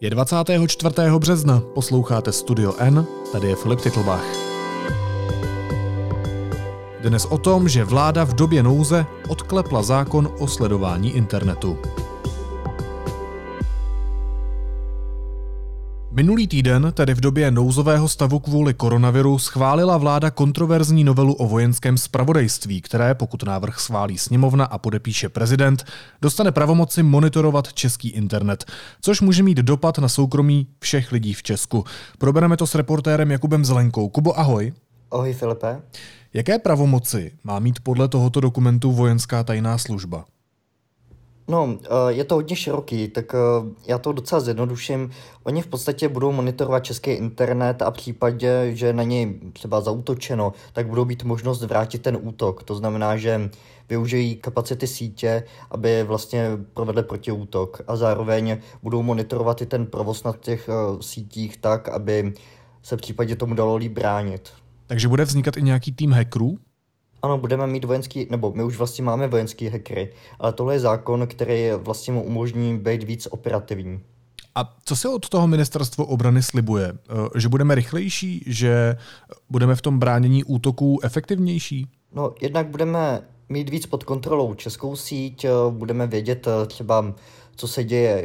Je 24. března, posloucháte Studio N, tady je Filip Titlbach. Dnes o tom, že vláda v době nouze odklepla zákon o sledování internetu. Minulý týden, tedy v době nouzového stavu kvůli koronaviru, schválila vláda kontroverzní novelu o vojenském zpravodajství, které, pokud návrh schválí sněmovna a podepíše prezident, dostane pravomoci monitorovat český internet, což může mít dopad na soukromí všech lidí v Česku. Probereme to s reportérem Jakubem Zelenkou. Kubo, ahoj. Ahoj, Filipe. Jaké pravomoci má mít podle tohoto dokumentu vojenská tajná služba? No, je to hodně široký, tak já to docela zjednoduším. Oni v podstatě budou monitorovat český internet a v případě, že na něj třeba zaútočeno, tak budou mít možnost vrátit ten útok. To znamená, že využijí kapacity sítě, aby vlastně provedli protiútok a zároveň budou monitorovat i ten provoz na těch sítích tak, aby se v případě tomu dalo líp bránit. Takže bude vznikat i nějaký tým hackerů? Ano, budeme mít my už vlastně máme vojenský hackery, ale tohle je zákon, který vlastně mu umožní být víc operativní. A co se od toho ministerstvo obrany slibuje? Že budeme rychlejší, že budeme v tom bránění útoků efektivnější? No, jednak budeme mít víc pod kontrolou českou síť, budeme vědět třeba, co se děje.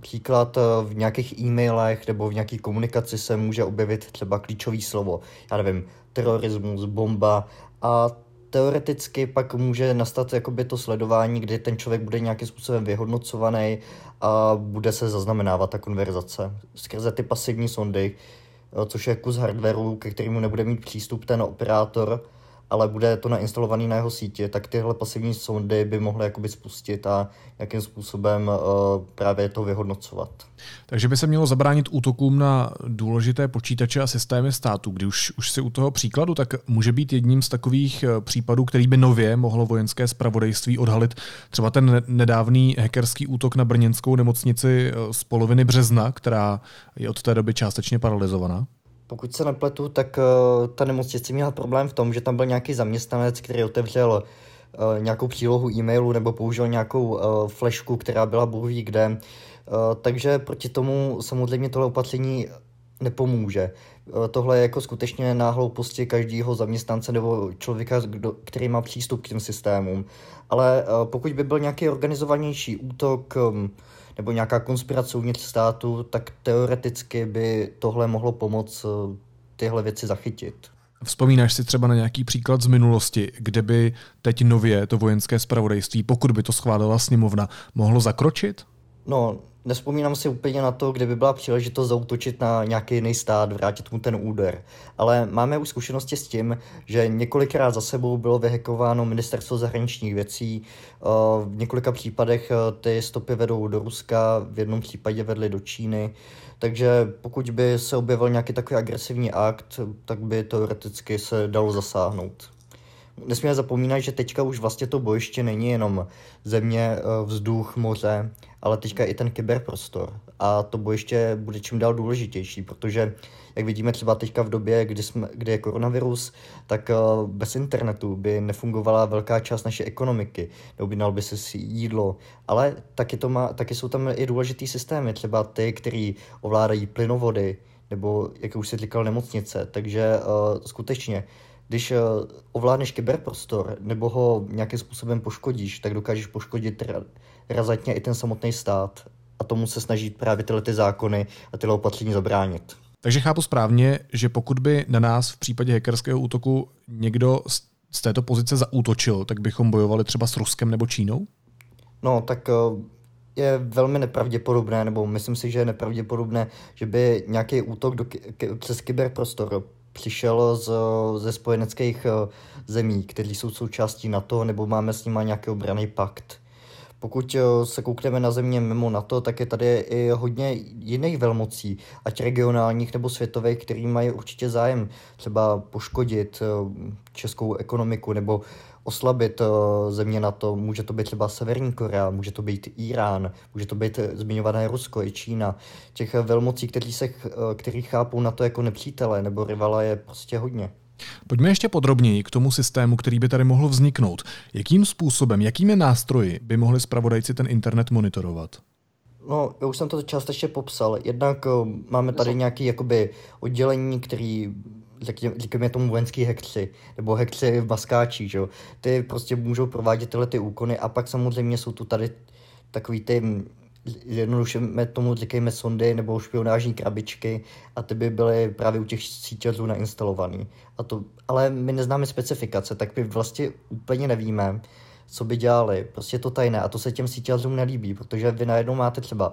Příklad v nějakých e-mailech nebo v nějaké komunikaci se může objevit třeba klíčové slovo. Já nevím, terorismus, bomba. A teoreticky pak může nastat jakoby to sledování, kdy ten člověk bude nějakým způsobem vyhodnocovaný a bude se zaznamenávat ta konverzace skrze ty pasivní sondy, což je kus hardwaru, ke kterému nebude mít přístup ten operátor, ale bude to nainstalovaný na jeho síti, tak tyhle pasivní sondy by mohly jakoby spustit a nějakým způsobem právě to vyhodnocovat. Takže by se mělo zabránit útokům na důležité počítače a systémy státu. Když už si u toho příkladu, tak může být jedním z takových případů, který by nově mohlo vojenské zpravodajství odhalit, třeba ten nedávný hackerský útok na brněnskou nemocnici z poloviny března, která je od té doby částečně paralyzovaná. Pokud se nepletu, tak ta nemocnice měla problém v tom, že tam byl nějaký zaměstnanec, který otevřel nějakou přílohu e-mailu nebo použil nějakou flešku, která byla bohuví kde. Takže proti tomu samozřejmě tohle opatření nepomůže. Tohle je jako skutečně na hlouposti každého zaměstnance nebo člověka, který má přístup k těm systémům. Ale pokud by byl nějaký organizovanější útok nebo nějaká konspirace uvnitř státu, tak teoreticky by tohle mohlo pomoct tyhle věci zachytit. Vzpomínáš si třeba na nějaký příklad z minulosti, kde by teď nově to vojenské zpravodajství, pokud by to schválila sněmovna, mohlo zakročit? No, nevzpomínám si úplně na to, kde by byla příležitost zaútočit na nějaký jiný stát, vrátit mu ten úder. Ale máme už zkušenosti s tím, že několikrát za sebou bylo vyhackováno ministerstvo zahraničních věcí. V několika případech ty stopy vedou do Ruska, v jednom případě vedly do Číny. Takže pokud by se objevil nějaký takový agresivní akt, tak by teoreticky se dalo zasáhnout. Nesmíme zapomínat, že teďka už vlastně to bojiště není jenom země, vzduch, moře, ale teďka i ten kyberprostor. A to bojiště bude čím dál důležitější, protože jak vidíme třeba teďka v době, kdy je koronavirus, tak bez internetu by nefungovala velká část naší ekonomiky, neobjednal by se jídlo, ale taky jsou tam i důležitý systémy, třeba ty, který ovládají plynovody, nebo jak už si říkal, nemocnice, takže skutečně když ovládneš kyberprostor nebo ho nějakým způsobem poškodíš, tak dokážeš poškodit razantně i ten samotný stát. A tomu se snaží právě tyhle ty zákony a tyhle opatření zabránit. Takže chápu správně, že pokud by na nás v případě hackerského útoku někdo z této pozice zaútočil, tak bychom bojovali třeba s Ruskem nebo Čínou? No, tak je velmi nepravděpodobné, nebo myslím si, že je nepravděpodobné, že by nějaký útok přes kyberprostor přišel ze spojeneckých zemí, kteří jsou součástí NATO, nebo máme s nimi nějaký obranný pakt. Pokud se koukneme na země mimo NATO, tak je tady i hodně jiných velmocí, ať regionálních nebo světových, který mají určitě zájem třeba poškodit českou ekonomiku nebo oslabit země NATO. Může to být třeba Severní Korea, může to být Irán, může to být zmiňované Rusko i Čína. Těch velmocí, který chápou NATO jako nepřítele nebo rivala, je prostě hodně. Pojďme ještě podrobněji k tomu systému, který by tady mohl vzniknout. Jakým způsobem, jakými nástroji by mohli zpravodajci ten internet monitorovat? No, já už jsem to částečně popsal. Jednak máme tady nějaké jakoby oddělení, který řekněme tomu vojenský hekci, nebo hekci v maskáči, že jo. Ty prostě můžou provádět tyhle ty úkony a pak samozřejmě jsou tu tady takový ty, jednodušíme tomu říkejme sondy nebo špionážní krabičky a ty by byly právě u těch síťařů nainstalovaný. A to, ale my neznáme specifikace, tak my vlastně úplně nevíme, co by dělali. Prostě je to tajné a to se těm síťařům nelíbí, protože vy najednou máte třeba,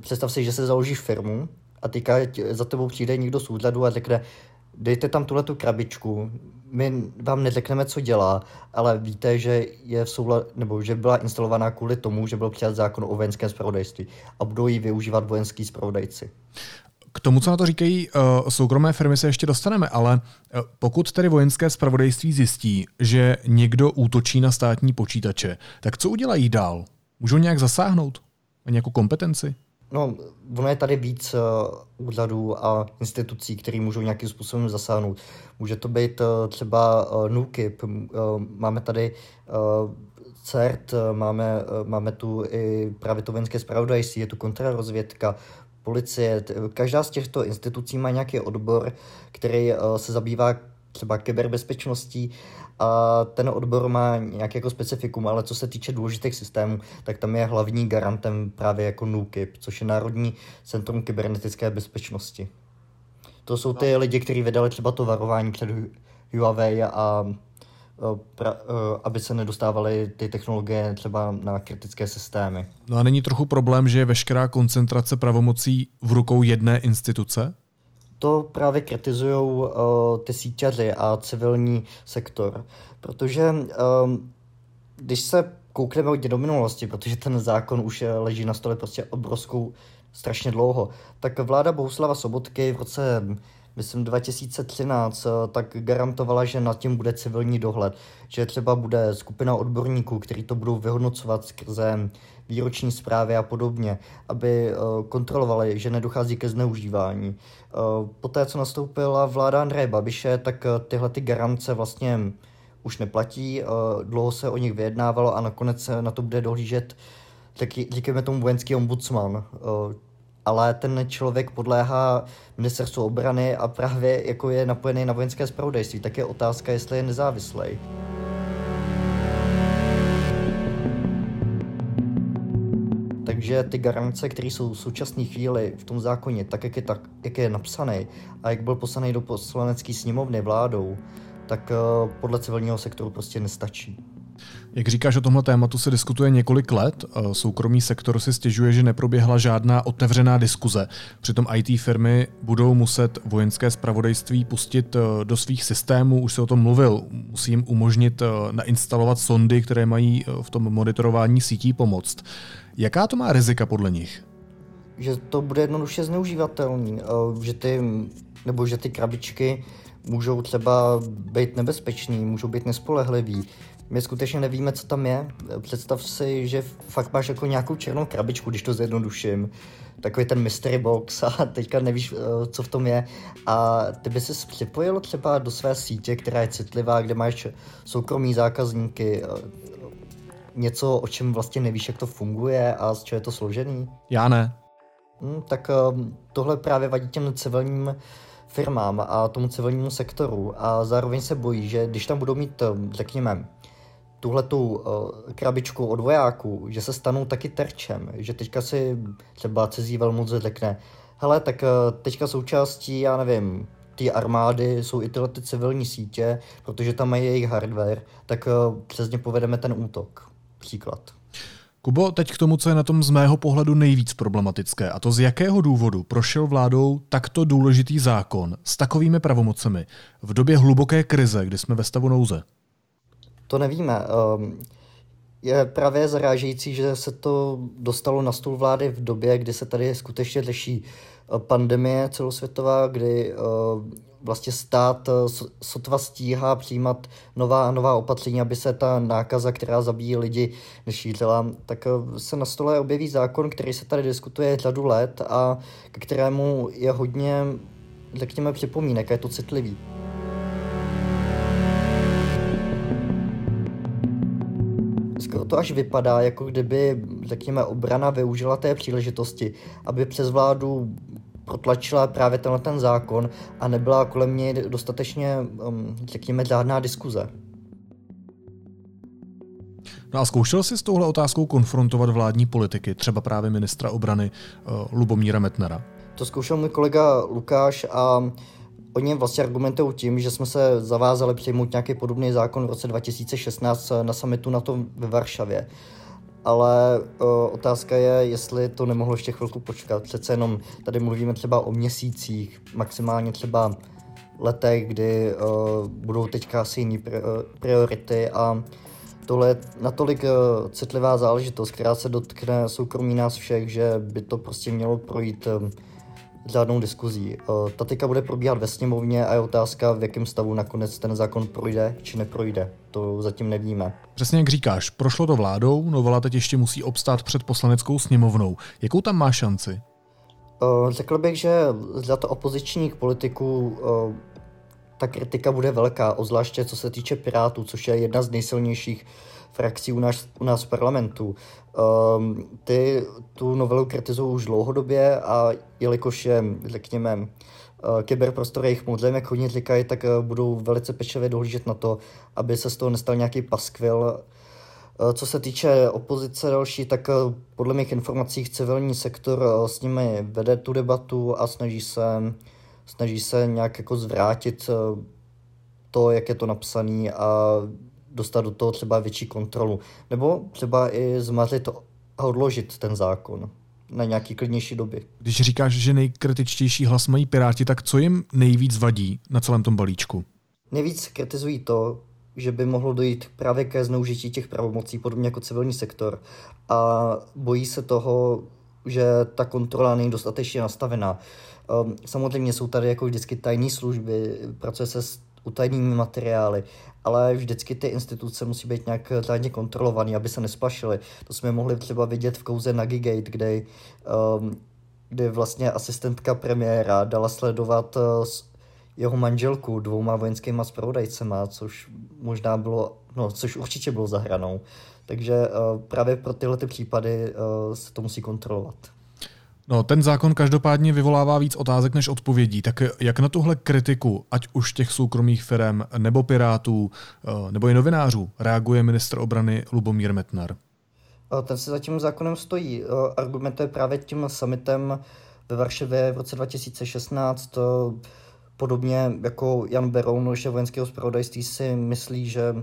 představ si, že se založíš firmu a teďka za tebou přijde někdo z úřadu a řekne, dejte tam tuhletu krabičku, my vám neřekneme, co dělá, ale víte, že je v souladu, nebo že byla instalovaná kvůli tomu, že byl přijat zákon o vojenském zpravodajství a budou ji využívat vojenský zpravodajci. K tomu, co na to říkají soukromé firmy, se ještě dostaneme, ale pokud tedy vojenské zpravodajství zjistí, že někdo útočí na státní počítače, tak co udělají dál? Můžou nějak zasáhnout? A nějakou kompetenci? No, ono je tady víc úřadů a institucí, které můžou nějakým způsobem zasáhnout. Může to být třeba NÚKIP, máme tady CERT, máme tu i právě to vojenské zpravodajství, je tu kontrarozvědka, policie. Každá z těchto institucí má nějaký odbor, který se zabývá třeba kyberbezpečností a ten odbor má nějaké jako specifikum, ale co se týče důležitých systémů, tak tam je hlavní garantem právě jako NÚKIP, což je Národní centrum kybernetické bezpečnosti. To jsou ty lidi, kteří vydali třeba to varování před Huawei a aby se nedostávaly ty technologie třeba na kritické systémy. No a není trochu problém, že je veškerá koncentrace pravomocí v rukou jedné instituce? To právě kritizujou ty síťaři a civilní sektor, protože když se koukneme hodně do minulosti, protože ten zákon už leží na stole prostě obrovskou strašně dlouho, tak vláda Bohuslava Sobotky v roce, myslím, 2013, tak garantovala, že nad tím bude civilní dohled, že třeba bude skupina odborníků, kteří to budou vyhodnocovat skrze výroční zprávy a podobně, aby kontrolovali, že nedochází ke zneužívání. Poté, co nastoupila vláda Andreje Babiše, tak tyhle ty garance vlastně už neplatí, dlouho se o nich vyjednávalo a nakonec na to bude dohlížet, taky říkáme tomu vojenský ombudsman, ale ten člověk podléhá ministerstvu obrany a právě jako je napojený na vojenské zpravodajství, tak je otázka, jestli je nezávislý. Takže ty garance, které jsou v současné chvíli v tom zákoně, tak jak je napsaný a jak byl poslaný do poslanecké sněmovny vládou, tak podle civilního sektoru prostě nestačí. Jak říkáš, o tomhle tématu se diskutuje několik let. Soukromý sektor si stěžuje, že neproběhla žádná otevřená diskuze. Přitom IT firmy budou muset vojenské zpravodajství pustit do svých systémů, už se o tom mluvil. Musí jim umožnit nainstalovat sondy, které mají v tom monitorování sítí pomoct. Jaká to má rizika podle nich? Že to bude jednoduše zneužívatelný, že ty krabičky můžou třeba být nebezpečný, můžou být nespolehlivý. My skutečně nevíme, co tam je. Představ si, že fakt máš jako nějakou černou krabičku, když to zjednoduším. Takový ten mystery box a teďka nevíš, co v tom je. A ty by ses připojil třeba do své sítě, která je citlivá, kde máš soukromí zákazníky, něco, o čem vlastně nevíš, jak to funguje a z čeho je to složený? Já ne. Tak tohle právě vadí těm civilním firmám a tomu civilnímu sektoru a zároveň se bojí, že když tam budou mít, řekněme, tuhletu krabičku od vojáků, že se stanou taky terčem, že teďka si třeba cizí velmoc řekne, hele, tak teďka součástí, já nevím, ty armády jsou i tyhle ty civilní sítě, protože tam mají jejich hardware, tak přes ně povedeme ten útok. Příklad. Kubo, teď k tomu, co je na tom z mého pohledu nejvíc problematické, a to z jakého důvodu prošel vládou takto důležitý zákon s takovými pravomocemi v době hluboké krize, kdy jsme ve stavu nouze? To nevíme. Je právě zarážející, že se to dostalo na stůl vlády v době, kdy se tady skutečně řeší pandemie celosvětová, kdy vlastně stát sotva stíhá přijímat nová opatření, aby se ta nákaza, která zabíjí lidi, nešířila. Tak se na stole objeví zákon, který se tady diskutuje řadu let a k kterému je hodně, řekněme, připomínek a je to citlivý. to až vypadá, jako kdyby, řekněme, obrana využila té příležitosti, aby přes vládu protlačila právě tenhle ten zákon a nebyla kolem něj dostatečně, řekněme, žádná diskuze. No a zkoušel jsi s touhle otázkou konfrontovat vládní politiky, třeba právě ministra obrany Lubomíra Metnara? To zkoušel můj kolega Lukáš a oni vlastně argumentují tím, že jsme se zavázali přijmout nějaký podobný zákon v roce 2016 na summitu NATO ve Varšavě. Ale otázka je, jestli to nemohlo ještě chvilku počkat. Přece jenom tady mluvíme třeba o měsících, maximálně třeba letech, kdy budou teďka asi jiné priority a tohle je natolik citlivá záležitost, která se dotkne soukromí nás všech, že by to prostě mělo projít žádnou diskuzí. Ta teďka bude probíhat ve sněmovně a je otázka, v jakém stavu nakonec ten zákon projde či neprojde. To zatím nevíme. Přesně jak říkáš, prošlo to vládou, novela teď ještě musí obstát před poslaneckou sněmovnou. Jakou tam má šanci? Řekl bych, že za to opozičních politiků ta kritika bude velká, zvláště co se týče Pirátů, což je jedna z nejsilnějších frakcí u nás v parlamentu. Ty tu novelu kritizují už dlouhodobě a jelikož je, řekněme, kyberprostor jejich modlem, jak hodně říkají, tak budou velice pečlivě dohlížet na to, aby se z toho nestal nějaký paskvil. Co se týče opozice další, tak podle mých informací civilní sektor s nimi vede tu debatu a snaží se nějak jako zvrátit to, jak je to napsané a dostat do toho třeba větší kontrolu. Nebo třeba i zmařit a odložit ten zákon na nějaký klidnější doby. Když říkáš, že nejkritičtější hlas mají Piráti, tak co jim nejvíc vadí na celém tom balíčku? Nejvíc kritizují to, že by mohlo dojít právě ke zneužití těch pravomocí, podobně jako civilní sektor. A bojí se toho, že ta kontrola není dostatečně nastavená. Samozřejmě jsou tady jako vždycky tajné služby, pracuje se s utajnými materiály, ale vždycky ty instituce musí být nějak tajně kontrolované, aby se nesplašily. To jsme mohli třeba vidět v kauze Nagitate, kde vlastně asistentka premiéra dala sledovat jeho manželku 2 vojenskýma zpravodajcema, což určitě bylo za hranou. Takže právě pro tyhle případy se to musí kontrolovat. No, ten zákon každopádně vyvolává víc otázek než odpovědí. Tak jak na tuhle kritiku, ať už těch soukromých firem, nebo Pirátů, nebo i novinářů, reaguje ministr obrany Lubomír Metnar? Ten se za tím zákonem stojí. Argumentuje právě tím summitem ve Varšavě v roce 2016. Podobně jako Jan Beroun, šéf vojenského zpravodajství, si myslí, že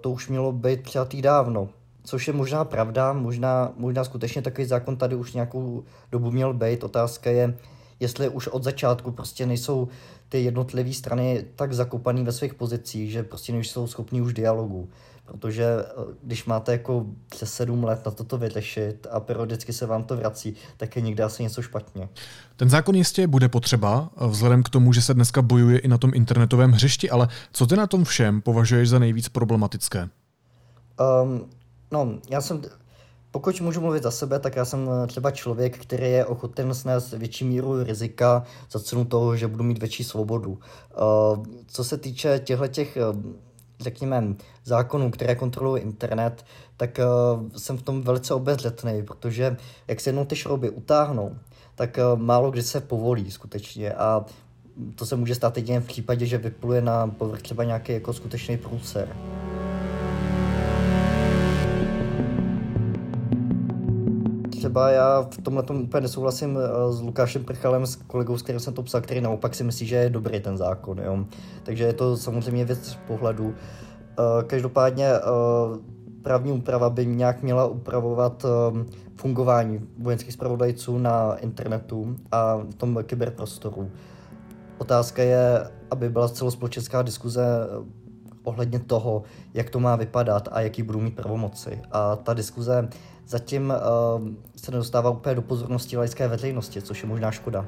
to už mělo být přijatý dávno. Což je možná pravda, možná skutečně takový zákon tady už nějakou dobu měl být. Otázka je, jestli už od začátku prostě nejsou ty jednotlivé strany tak zakopaný ve svých pozicích, že prostě nejsou schopní už dialogu. Protože když máte jako přes 7 let na toto vyřešit a periodicky se vám to vrací, tak je někde asi něco špatně. Ten zákon jistě bude potřeba, vzhledem k tomu, že se dneska bojuje i na tom internetovém hřišti, ale co ty na tom všem považuješ za nejvíc problematické? No, pokud můžu mluvit za sebe, tak já jsem třeba člověk, který je ochoten snést větší míru rizika za cenu toho, že budu mít větší svobodu. Co se týče těchhletěch, řekněme, zákonů, které kontrolují internet, tak jsem v tom velice obezřetný, protože jak se jednou ty šrouby utáhnou, tak málo kdy se povolí skutečně a to se může stát jedině v případě, že vypluje na povrch třeba nějaký jako skutečný průser. Třeba já v tomhletom úplně nesouhlasím s Lukášem Prchalem, s kolegou, s kterým jsem to psal, který naopak si myslí, že je dobrý ten zákon. Jo? Takže je to samozřejmě věc pohledu. Každopádně právní úprava by nějak měla upravovat fungování vojenských zpravodajců na internetu a v tom kyberprostoru. Otázka je, aby byla celospolečenská diskuze ohledně toho, jak to má vypadat a jaký budou mít pravomoci. A ta diskuze zatím se nedostává úplně do pozornosti laické veřejnosti, což je možná škoda.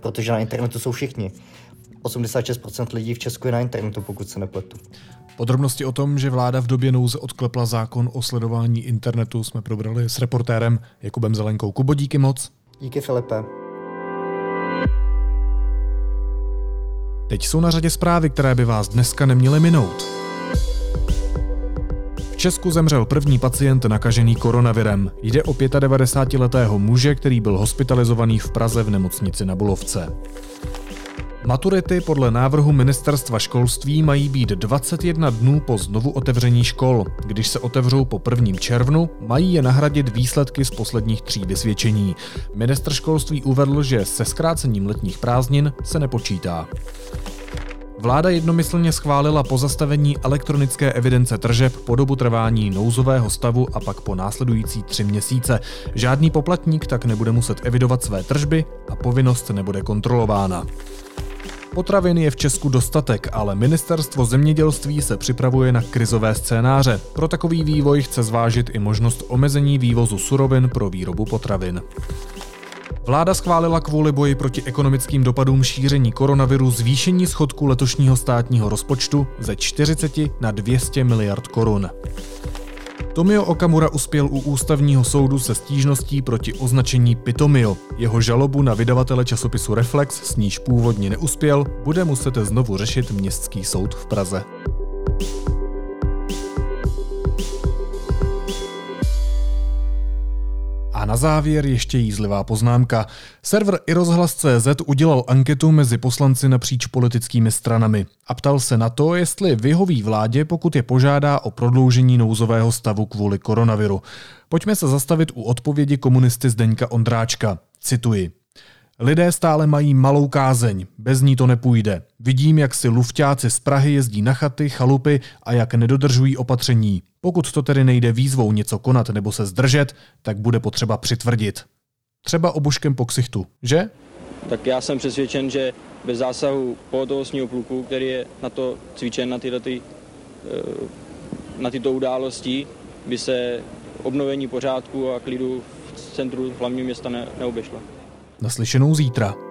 Protože na internetu jsou všichni. 86% lidí v Česku je na internetu, pokud se nepletu. Podrobnosti o tom, že vláda v době nouze odklepla zákon o sledování internetu, jsme probrali s reportérem Jakubem Zelenkou. Kubo, díky moc. Díky, Filipe. Teď jsou na řadě zprávy, které by vás dneska neměly minout. Česku zemřel první pacient nakažený koronavirem. Jde o 95-letého muže, který byl hospitalizovaný v Praze v nemocnici Na Bulovce. Maturity podle návrhu Ministerstva školství mají být 21 dnů po znovu otevření škol. Když se otevřou po 1. červnu, mají je nahradit výsledky z posledních 3 vysvědčení. Ministr školství uvedl, že se zkrácením letních prázdnin se nepočítá. Vláda jednomyslně schválila pozastavení elektronické evidence tržeb po dobu trvání nouzového stavu a pak po následující 3 měsíce. Žádný poplatník tak nebude muset evidovat své tržby a povinnost nebude kontrolována. Potravin je v Česku dostatek, ale Ministerstvo zemědělství se připravuje na krizové scénáře. Pro takový vývoj chce zvážit i možnost omezení vývozu surovin pro výrobu potravin. Vláda schválila kvůli boji proti ekonomickým dopadům šíření koronaviru zvýšení schodku letošního státního rozpočtu ze 40 na 200 miliard korun. Tomio Okamura uspěl u ústavního soudu se stížností proti označení Pitomio. Jeho žalobu na vydavatele časopisu Reflex, s níž původně neuspěl, bude muset znovu řešit Městský soud v Praze. A na závěr ještě jízlivá poznámka. Server iRozhlas.cz udělal anketu mezi poslanci napříč politickými stranami a ptal se na to, jestli vyhoví vládě, pokud je požádá o prodloužení nouzového stavu kvůli koronaviru. Pojďme se zastavit u odpovědi komunisty Zdeňka Ondráčka. Cituji. Lidé stále mají malou kázeň, bez ní to nepůjde. Vidím, jak si lufťáci z Prahy jezdí na chaty, chalupy a jak nedodržují opatření. Pokud to tedy nejde výzvou něco konat nebo se zdržet, tak bude potřeba přitvrdit. Třeba obuškem po ksichtu, že? Tak já jsem přesvědčen, že bez zásahu pohotovostního pluku, který je na to cvičen, na tyto události, by se obnovení pořádku a klidu v centru hlavního města neobešlo. Naslyšenou zítra.